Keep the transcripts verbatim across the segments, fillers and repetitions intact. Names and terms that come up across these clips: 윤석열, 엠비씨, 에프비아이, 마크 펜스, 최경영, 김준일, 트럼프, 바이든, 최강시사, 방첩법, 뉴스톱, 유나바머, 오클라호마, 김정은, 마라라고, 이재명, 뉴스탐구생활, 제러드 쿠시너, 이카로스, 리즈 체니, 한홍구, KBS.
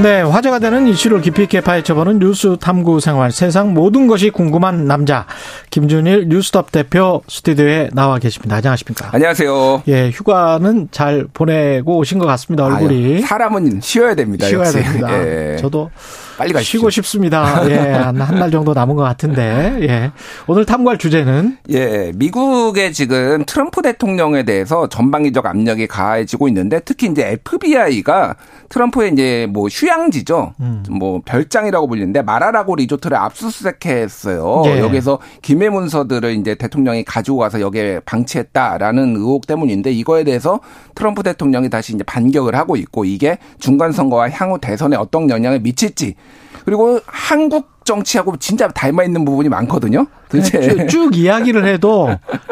네, 화제가 되는 이슈를 깊이 있게 파헤쳐보는 뉴스탐구생활. 세상 모든 것이 궁금한 남자 김준일 뉴스톱 대표 스튜디오에 나와 계십니다. 안녕하십니까? 안녕하세요. 예, 휴가는 잘 보내고 오신 것 같습니다. 얼굴이. 아유, 사람은 쉬어야 됩니다. 쉬어야 역시. 됩니다. 예. 저도 빨리 가십시오. 쉬고 싶습니다. 예, 한 한 달 정도 남은 것 같은데. 예, 오늘 탐구할 주제는 예, 미국의 지금 트럼프 대통령에 대해서 전방위적 압력이 가해지고 있는데, 특히 이제 에프비아이가 트럼프의 이제 뭐 휴양지죠, 음. 뭐 별장이라고 불리는데 마라라고 리조트를 압수수색했어요. 예. 여기서 기밀 문서들을 이제 대통령이 가지고 와서 여기에 방치했다라는 의혹 때문인데, 이거에 대해서 트럼프 대통령이 다시 이제 반격을 하고 있고, 이게 중간 선거와 향후 대선에 어떤 영향을 미칠지. 그리고 한국 정치하고 진짜 닮아있는 부분이 많거든요. 쭉, 쭉 이야기를 해도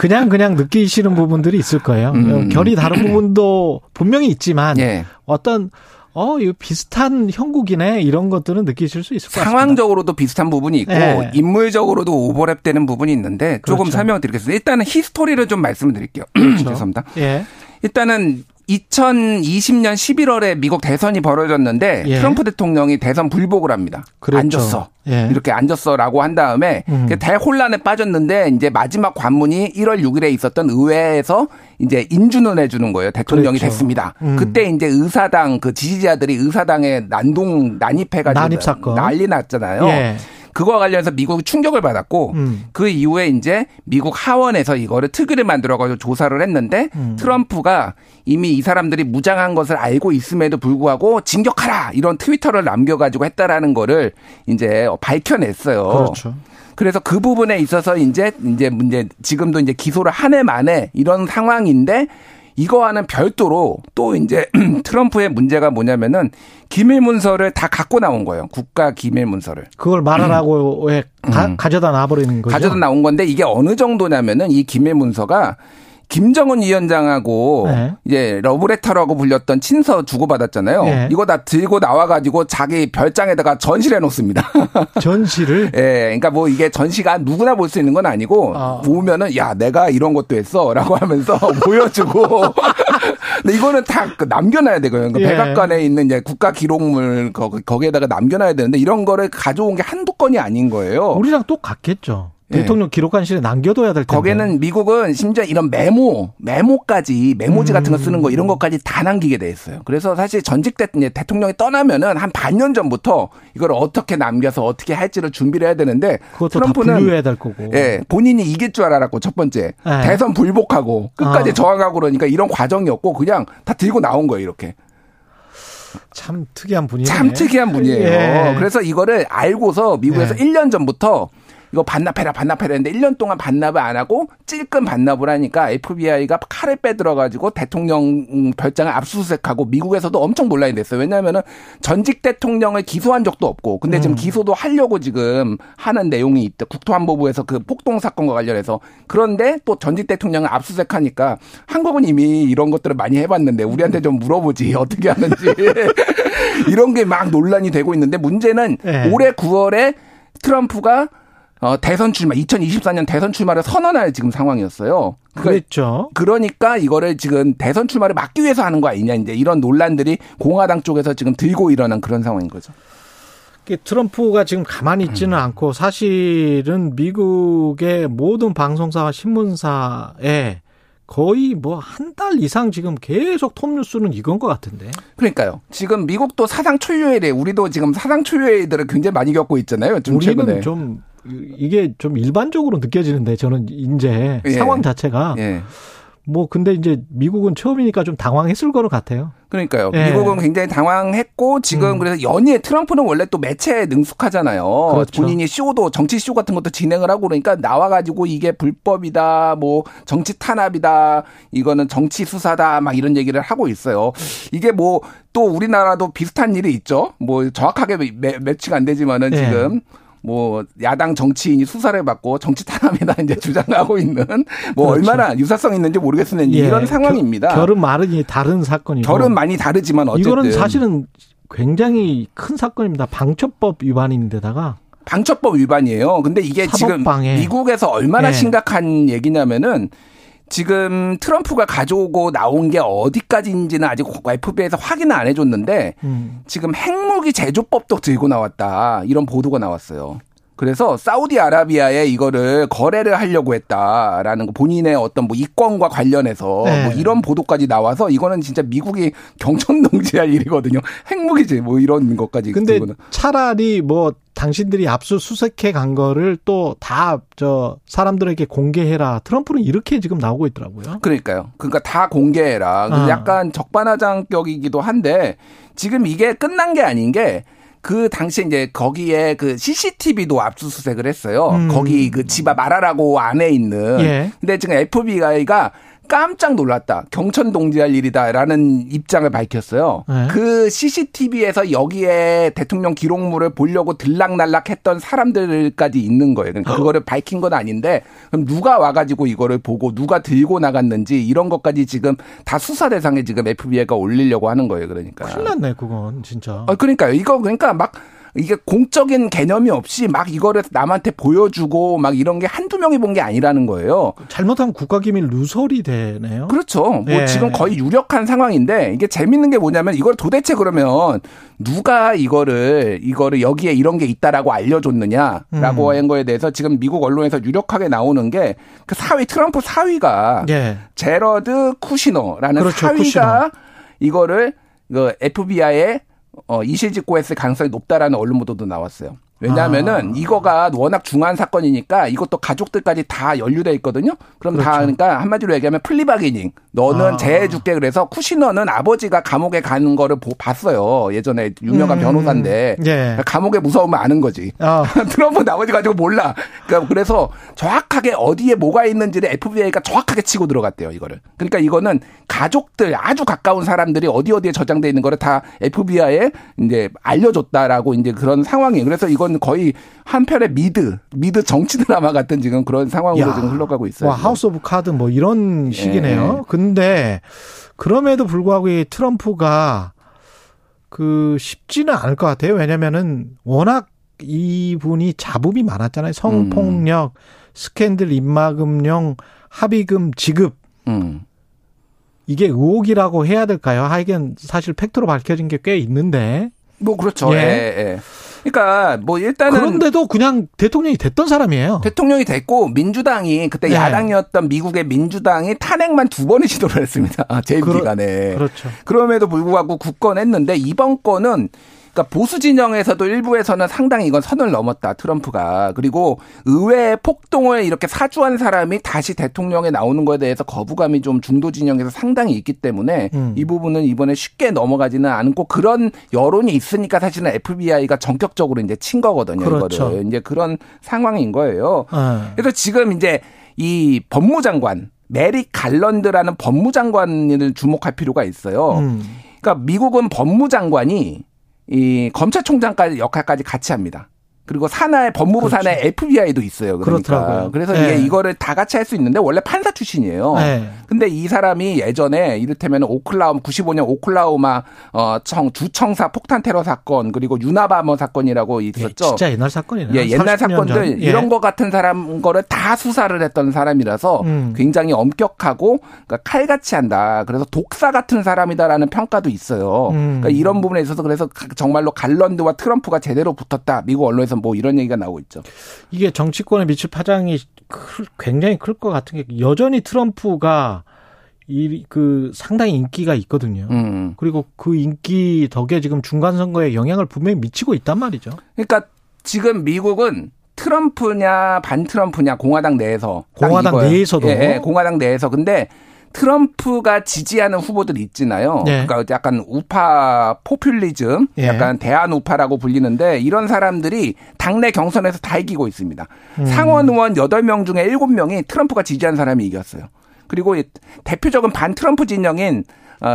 그냥 그냥 느끼시는 부분들이 있을 거예요. 음. 결이 다른 부분도 분명히 있지만 예. 어떤 어, 이거 비슷한 형국이네, 이런 것들은 느끼실 수 있을 것 같습니다. 상황적으로도 비슷한 부분이 있고 네. 인물적으로도 오버랩되는 부분이 있는데 조금 그렇죠. 설명드리겠습니다. 일단은 히스토리를 좀 말씀드릴게요. 그렇죠. 죄송합니다. 예. 일단은 이천이십 년 십일월에 미국 대선이 벌어졌는데 예. 트럼프 대통령이 대선 불복을 합니다. 그렇죠. 앉았어. 예. 이렇게 앉았어라고 한 다음에 음. 대혼란에 빠졌는데, 이제 마지막 관문이 일월 육일에 있었던 의회에서 이제 인준을 해주는 거예요. 대통령이 그렇죠. 됐습니다. 음. 그때 이제 의사당 그 지지자들이 의사당에 난동 난입해가지고 난입 사건 난리 났잖아요. 예. 그거와 관련해서 미국이 충격을 받았고 음. 그 이후에 이제 미국 하원에서 이거를 특위를 만들어가지고 조사를 했는데 음. 트럼프가 이미 이 사람들이 무장한 것을 알고 있음에도 불구하고 진격하라 이런 트위터를 남겨가지고 했다라는 거를 이제 밝혀냈어요. 그렇죠. 그래서 그 부분에 있어서 이제 이제 문제 지금도 이제 기소를 한 해 만에 이런 상황인데, 이거와는 별도로 또 이제 트럼프의 문제가 뭐냐면은 기밀 문서를 다 갖고 나온 거예요. 국가 기밀 문서를. 그걸 말하라고 음. 왜 가, 음. 가져다 놔버리는 거죠? 가져다 나온 건데, 이게 어느 정도냐면은 이 기밀 문서가 김정은 위원장하고 네. 이제 러브레터라고 불렸던 친서 주고받았잖아요. 네. 이거 다 들고 나와가지고 자기 별장에다가 전시를 해놓습니다. 전시를? 예. 네, 그러니까 뭐 이게 전시가 누구나 볼 수 있는 건 아니고 어. 보면은 야, 내가 이런 것도 했어라고 하면서 보여주고. 근데 이거는 다 남겨놔야 되거든요. 그러니까 예. 백악관에 있는 이제 국가 기록물 거기에다가 남겨놔야 되는데, 이런 거를 가져온 게 한두 건이 아닌 거예요. 우리랑 똑같겠죠. 대통령 기록관실에 남겨둬야 될 텐데. 거기는 미국은 심지어 이런 메모, 메모까지, 메모지 같은 거 쓰는 거 이런 것까지 다 남기게 돼 있어요. 그래서 사실 전직 대통령이 떠나면은 한 반년 전부터 이걸 어떻게 남겨서 어떻게 할지를 준비를 해야 되는데, 그것도 트럼프는 다 분류해야 될 거고. 예, 본인이 이길 줄 알았고 첫 번째 네. 대선 불복하고 끝까지 아. 저항하고 그러니까 이런 과정이었고 그냥 다 들고 나온 거예요 이렇게. 참 특이한 분이에요. 참 특이한 분이에요. 예. 그래서 이거를 알고서 미국에서 예. 일 년 전부터 이거 반납해라 반납해라 했는데 일 년 동안 반납을 안 하고 찔끔 반납을 하니까 에프비아이가 칼을 빼들어가지고 대통령 별장을 압수수색하고 미국에서도 엄청 논란이 됐어요. 왜냐하면은 전직 대통령을 기소한 적도 없고, 근데 지금 음. 기소도 하려고 지금 하는 내용이 있다. 국토안보부에서 그 폭동 사건과 관련해서. 그런데 또 전직 대통령을 압수수색하니까 한국은 이미 이런 것들을 많이 해봤는데 우리한테 좀 물어보지 어떻게 하는지. 이런 게 막 논란이 되고 있는데, 문제는 네. 올해 구월에 트럼프가 어, 대선 출마, 이천이십사 년 대선 출마를 선언할 지금 상황이었어요. 그랬죠. 그러니까 이거를 지금 대선 출마를 막기 위해서 하는 거 아니냐, 이제 이런 논란들이 공화당 쪽에서 지금 들고 일어난 그런 상황인 거죠. 트럼프가 지금 가만히 있지는 음. 않고, 사실은 미국의 모든 방송사와 신문사에 거의 뭐 한 달 이상 지금 계속 톱뉴스는 이건 것 같은데. 그러니까요. 지금 미국도 사상 초유일에, 우리도 지금 사상 초유일들을 굉장히 많이 겪고 있잖아요. 좀 우리는 최근에. 좀 이게 좀 일반적으로 느껴지는데, 저는 이제 예. 상황 자체가 예. 뭐 근데 이제 미국은 처음이니까 좀 당황했을 거로 같아요. 그러니까요. 예. 미국은 굉장히 당황했고 지금 음. 그래서 연이에 트럼프는 원래 또 매체에 능숙하잖아요. 그렇죠. 본인이 쇼도 정치 쇼 같은 것도 진행을 하고 그러니까 나와가지고 이게 불법이다, 뭐 정치 탄압이다, 이거는 정치 수사다 막 이런 얘기를 하고 있어요. 이게 뭐 또 우리나라도 비슷한 일이 있죠. 뭐 정확하게 매, 매치가 안 되지만은 예. 지금. 뭐 야당 정치인이 수사를 받고 정치 탄압이다 이제 주장하고 있는 뭐 그렇죠. 얼마나 유사성 있는지 모르겠으나 예, 이런 상황입니다. 결, 결은 많이 다른 사건이고. 결은 많이 다르지만 어쨌든 이거는 사실은 굉장히 큰 사건입니다. 방첩법 위반인데다가. 방첩법 위반이에요. 근데 이게 사법방해. 지금 미국에서 얼마나 예. 심각한 얘기냐면은 지금 트럼프가 가져오고 나온 게 어디까지인지는 아직 에프비아이에서 확인을 안 해줬는데 음. 지금 핵무기 제조법도 들고 나왔다. 이런 보도가 나왔어요. 그래서 사우디아라비아에 이거를 거래를 하려고 했다라는 거 본인의 어떤 뭐 이권과 관련해서 네. 뭐 이런 보도까지 나와서 이거는 진짜 미국이 경천동지할 일이거든요. 핵무기지 뭐 이런 것까지. 근데 들고는. 차라리 뭐 당신들이 압수수색해 간 거를 또 다 저 사람들에게 공개해라. 트럼프는 이렇게 지금 나오고 있더라고요. 그러니까요. 그러니까 다 공개해라. 아. 약간 적반하장격이기도 한데 지금 이게 끝난 게 아닌 게 그 당시에 이제 거기에 그 씨씨티비도 압수수색을 했어요. 음. 거기 그 집 앞 마라라고 안에 있는. 예. 근데 지금 에프비아이가 깜짝 놀랐다. 경천동지할 일이다라는 입장을 밝혔어요. 예. 그 씨씨티비에서 여기에 대통령 기록물을 보려고 들락날락했던 사람들까지 있는 거예요. 그러니까 그거를 밝힌 건 아닌데 그럼 누가 와가지고 이거를 보고 누가 들고 나갔는지 이런 것까지 지금 다 수사 대상에 지금 에프비아이가 올리려고 하는 거예요. 그러니까 큰일 났네 그건 진짜. 아, 그러니까요. 이거 그러니까 막. 이게 공적인 개념이 없이 막 이거를 남한테 보여주고 막 이런 게 한두 명이 본 게 아니라는 거예요. 잘못하면 국가기밀 누설이 되네요. 그렇죠. 네. 뭐 지금 거의 유력한 상황인데 이게 재밌는 게 뭐냐면 이걸 도대체 그러면 누가 이거를 이거를 여기에 이런 게 있다라고 알려줬느냐라고 음. 한 거에 대해서 지금 미국 언론에서 유력하게 나오는 게 그 사위 트럼프 사위가 네. 제러드 쿠시너라는 그렇죠, 사위가 쿠시너. 이거를 그 에프비아이에 어, 이실직고했을 가능성이 높다라는 언론 보도도 나왔어요. 왜냐하면은 아. 이거가 워낙 중한 사건이니까 이것도 가족들까지 다 연루돼 있거든요. 그럼 그렇죠. 다 그러니까 한마디로 얘기하면 플리바게닝. 너는 아. 재해줄게. 그래서 쿠시너는 아버지가 감옥에 가는 거를 보, 봤어요. 예전에 유명한 음. 변호사인데 예. 감옥에 무서우면 아는 거지. 어. 트럼프 나머지 가지고 몰라. 그러니까 그래서 정확하게 어디에 뭐가 있는지를 에프비아이가 정확하게 치고 들어갔대요. 이거를. 그러니까 이거는 가족들 아주 가까운 사람들이 어디 어디에 저장돼 있는 거를 다 에프비아이에 이제 알려줬다라고 이제 그런 상황이에요. 그래서 이거 거의 한편의 미드, 미드 정치 드라마 같은 지금 그런 상황으로 야, 지금 흘러가고 있어요. 와, 하우스 오브 카드 뭐 이런 식이네요. 예. 근데 그럼에도 불구하고 이 트럼프가 그 쉽지는 않을 것 같아요. 왜냐면은 워낙 이분이 자부심이 많았잖아요. 성폭력, 음. 스캔들 입막음용 합의금 지급. 음. 이게 의혹이라고 해야 될까요? 하여간 사실 팩트로 밝혀진 게 꽤 있는데. 뭐 그렇죠. 예. 예, 예. 그러니까 뭐 일단은 그런데도 그냥 대통령이 됐던 사람이에요. 대통령이 됐고 민주당이 그때 예. 야당이었던 미국의 민주당이 탄핵만 두 번의 시도를 했습니다. 제이비 간에. 그렇죠. 그럼에도 불구하고 굳건했는데 이번 건은 그러니까 보수 진영에서도 일부에서는 상당히 이건 선을 넘었다. 트럼프가. 그리고 의회의 폭동을 이렇게 사주한 사람이 다시 대통령에 나오는 거에 대해서 거부감이 좀 중도 진영에서 상당히 있기 때문에 음. 이 부분은 이번에 쉽게 넘어가지는 않고 그런 여론이 있으니까 사실은 에프비아이가 전격적으로 이제 친 거거든요. 그렇죠. 이거를. 이제 그런 상황인 거예요. 아. 그래서 지금 이제 이 법무장관 메리 갈런드라는 법무장관을 주목할 필요가 있어요. 음. 그러니까 미국은 법무장관이 이 검찰총장까지 역할까지 같이 합니다. 그리고 산하에 법무부 그렇죠. 산하에 에프비아이도 있어요. 그러니까 그렇더라고요. 그래서 네. 이게 이거를 다 같이 할 수 있는데 원래 판사 출신이에요. 네. 근데 이 사람이 예전에 이를테면 오클라호마 구십오 년 오클라호마 어, 청 주청사 폭탄 테러 사건 그리고 유나바머 사건이라고 있었죠. 예, 진짜 옛날 사건이네요. 예, 옛날 사건들 예. 이런 거 같은 사람 거를 다 수사를 했던 사람이라서 음. 굉장히 엄격하고 그러니까 칼같이 한다. 그래서 독사 같은 사람이다라는 평가도 있어요. 음. 그러니까 이런 부분에 있어서 그래서 정말로 갈런드와 트럼프가 제대로 붙었다. 미국 언론에서 뭐 이런 얘기가 나오고 있죠. 이게 정치권에 미칠 파장이 클, 굉장히 클 것 같은 게 여전히 트럼프가 이, 그 상당히 인기가 있거든요. 음. 그리고 그 인기 덕에 지금 중간 선거에 영향을 분명히 미치고 있단 말이죠. 그러니까 지금 미국은 트럼프냐 반 트럼프냐 공화당 내에서 공화당 내에서도 예, 예, 공화당 내에서 근데 트럼프가 지지하는 후보들 있잖아요. 네. 그러니까 약간 우파 포퓰리즘, 네. 약간 대안 우파라고 불리는데 이런 사람들이 당내 경선에서 다 이기고 있습니다. 음. 상원 의원 여덟 명 중에 일곱 명이 트럼프가 지지한 사람이 이겼어요. 그리고 대표적인 반 트럼프 진영인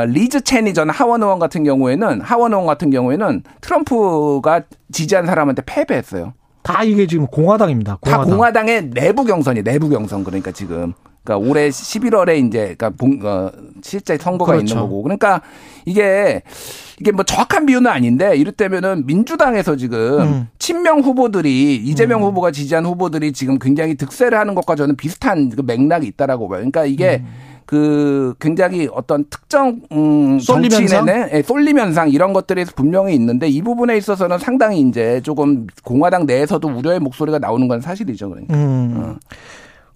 리즈 체니 전 하원 의원 같은 경우에는 하원 의원 같은 경우에는 트럼프가 지지한 사람한테 패배했어요. 다 이게 지금 공화당입니다. 공화당. 다 공화당의 내부 경선이 내부 경선 그러니까 지금. 그러니까 올해 십일월에 이제 그러니까 본, 어, 실제 선거가 그렇죠. 있는 거고. 그러니까 이게 이게 뭐 정확한 비유는 아닌데 이를테면은 민주당에서 지금 음. 친명 후보들이 이재명 음. 후보가 지지한 후보들이 지금 굉장히 득세를 하는 것과 저는 비슷한 그 맥락이 있다라고 봐요. 그러니까 이게 음. 그 굉장히 어떤 특정 음, 정치인의 쏠림 현상 이런 것들이 분명히 있는데 이 부분에 있어서는 상당히 이제 조금 공화당 내에서도 우려의 목소리가 나오는 건 사실이죠. 그러니까. 음. 어.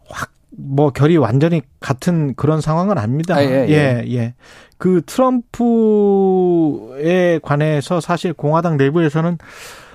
확 뭐 결이 완전히 같은 그런 상황은 아닙니다. 아, 예, 예. 예, 예. 그 트럼프에 관해서 사실 공화당 내부에서는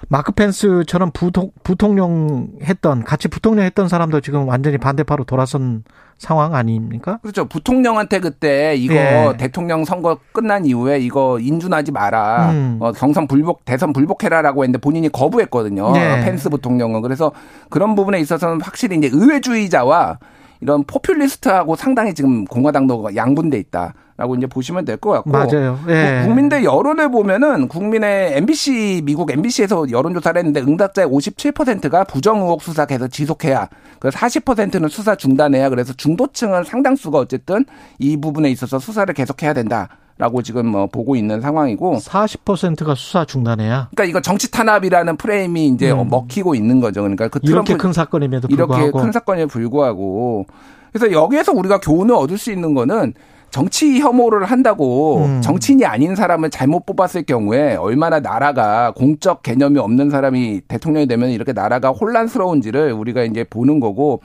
마크 펜스처럼 부통, 부통령 했던 같이 부통령 했던 사람도 지금 완전히 반대파로 돌아선 상황 아닙니까? 그렇죠. 부통령한테 그때 이거 예. 대통령 선거 끝난 이후에 이거 인준하지 마라. 음. 어, 경선 불복 대선 불복해라라고 했는데 본인이 거부했거든요. 예. 펜스 부통령은. 그래서 그런 부분에 있어서는 확실히 이제 의회주의자와 이런 포퓰리스트하고 상당히 지금 공화당도 양분돼 있다라고 이제 보시면 될 것 같고. 맞아요. 예. 국민들 여론을 보면은 국민의 엠비씨 미국 엠비씨에서 여론조사를 했는데 응답자의 오십칠 퍼센트가 부정 의혹 수사 계속 지속해야. 그래서 사십 퍼센트는 수사 중단해야. 그래서 중도층은 상당수가 어쨌든 이 부분에 있어서 수사를 계속해야 된다. 라고 지금 뭐 보고 있는 상황이고 사십 퍼센트가 수사 중단해야. 그러니까 이거 정치 탄압이라는 프레임이 이제 음. 먹히고 있는 거죠. 그러니까 그 트럼프 이렇게 큰 사건임에도 불구하고 이렇게 큰 사건에 불구하고 그래서 여기에서 우리가 교훈을 얻을 수 있는 거는 정치 혐오를 한다고 음. 정치인이 아닌 사람을 잘못 뽑았을 경우에 얼마나 나라가 공적 개념이 없는 사람이 대통령이 되면 이렇게 나라가 혼란스러운지를 우리가 이제 보는 거고.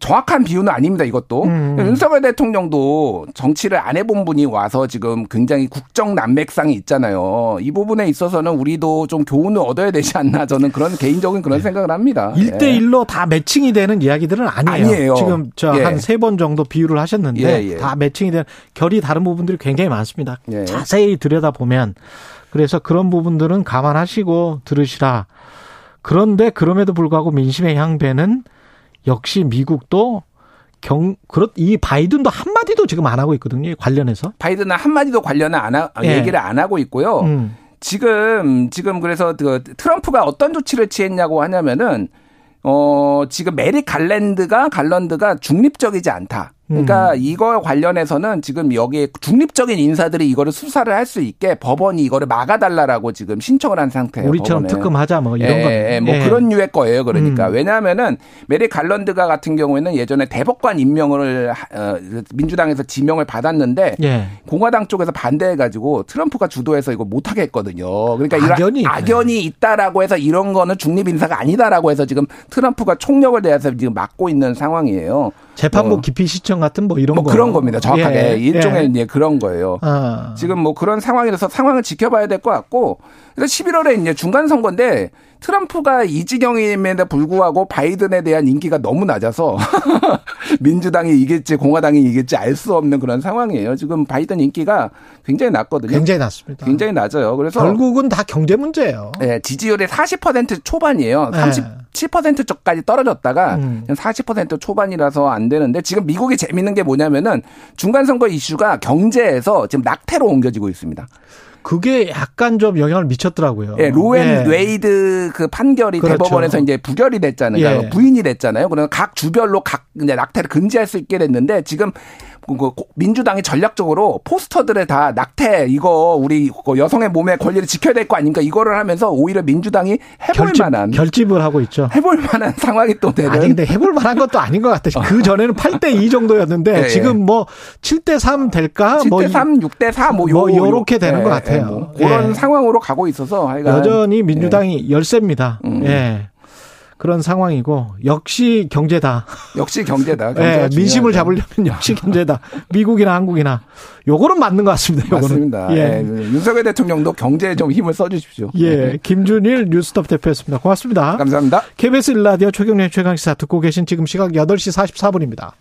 정확한 비유는 아닙니다. 이것도. 음. 윤석열 대통령도 정치를 안 해본 분이 와서 지금 굉장히 국정난맥상이 있잖아요. 이 부분에 있어서는 우리도 좀 교훈을 얻어야 되지 않나 저는 그런 개인적인 그런 네. 생각을 합니다. 일 대일로 예. 다 매칭이 되는 이야기들은 아니에요. 아니에요. 지금 저 한 세 번 예. 정도 비유를 하셨는데 예, 예. 다 매칭이 되는 결이 다른 부분들이 굉장히 많습니다. 예. 자세히 들여다보면. 그래서 그런 부분들은 감안하시고 들으시라. 그런데 그럼에도 불구하고 민심의 향배는 역시 미국도 경, 그렇, 이 바이든도 한마디도 지금 안 하고 있거든요. 관련해서. 바이든은 한마디도 관련을 안, 하, 예. 얘기를 안 하고 있고요. 음. 지금, 지금 그래서 그 트럼프가 어떤 조치를 취했냐고 하냐면은, 어, 지금 메리 갈랜드가, 갈런드가 중립적이지 않다. 그러니까 음. 이거 관련해서는 지금 여기에 중립적인 인사들이 이거를 수사를 할 수 있게 법원이 이거를 막아달라라고 지금 신청을 한 상태예요. 우리처럼 법원에. 특검하자 뭐 이런 예, 거. 예, 뭐 예. 그런 유의 거예요. 그러니까. 음. 왜냐하면은 메리 갈런드가 같은 경우에는 예전에 대법관 임명을 어, 민주당에서 지명을 받았는데 예. 공화당 쪽에서 반대해가지고 트럼프가 주도해서 이거 못하게 했거든요. 그러니까 악연이, 이런 악연이 있다라고 해서 이런 거는 중립 인사가 아니다라고 해서 지금 트럼프가 총력을 내서 지금 막고 있는 상황이에요. 재판부 어. 기피 시청 같은 뭐 이런 거. 뭐 그런 겁니다. 정확하게. 예, 일종의 예. 그런 거예요. 아. 지금 뭐 그런 상황이라서 상황을 지켜봐야 될 것 같고. 그래서 십일월에 이제 중간 선거인데 트럼프가 이 지경임에도 불구하고 바이든에 대한 인기가 너무 낮아서 민주당이 이길지 공화당이 이길지 알 수 없는 그런 상황이에요. 지금 바이든 인기가 굉장히 낮거든요. 굉장히 낮습니다. 굉장히 낮아요. 그래서 결국은 다 경제 문제예요. 네, 지지율이 사십 퍼센트 초반이에요. 네. 삼십칠 퍼센트 쪽까지 떨어졌다가 음. 사십 퍼센트 초반이라서 안 되는데 지금 미국이 재밌는 게 뭐냐면은 중간 선거 이슈가 경제에서 지금 낙태로 옮겨지고 있습니다. 그게 약간 좀 영향을 미쳤더라고요. 예, 로앤 예. 웨이드 그 판결이 그렇죠. 대법원에서 이제 부결이 됐잖아요. 예. 부인이 됐잖아요. 그래서 각 주별로 각 이제 낙태를 금지할 수 있게 됐는데 지금 민주당이 전략적으로 포스터들에 다 낙태 이거 우리 여성의 몸의 권리를 지켜야 될 거 아닙니까? 이거를 하면서 오히려 민주당이 해볼 결집, 만한 결집을 하고 있죠. 해볼 만한 상황이 또 되는. 아니 근데 해볼 만한 것도 아닌 것 같아요. 그 전에는 팔 대 이 정도였는데 네, 지금 뭐 칠 대 삼 될까? 칠 대 삼, 육 대 사 뭐 뭐 요렇게 되는 네, 것 같아요. 네, 뭐 그런 예. 상황으로 가고 있어서 여전히 민주당이 예. 열세입니다. 음. 예. 그런 상황이고 역시 경제다. 역시 경제다. 네, 민심을 잡으려면 역시 경제다. 미국이나 한국이나. 요거는 맞는 것 같습니다. 요거는. 맞습니다. 예. 예. 윤석열 대통령도 경제에 좀 힘을 써주십시오. 예, 김준일 뉴스톱 대표였습니다. 고맙습니다. 감사합니다. 케이비에스 일 라디오 최경영 최강시사 듣고 계신 지금 시각 여덟 시 사십사 분입니다.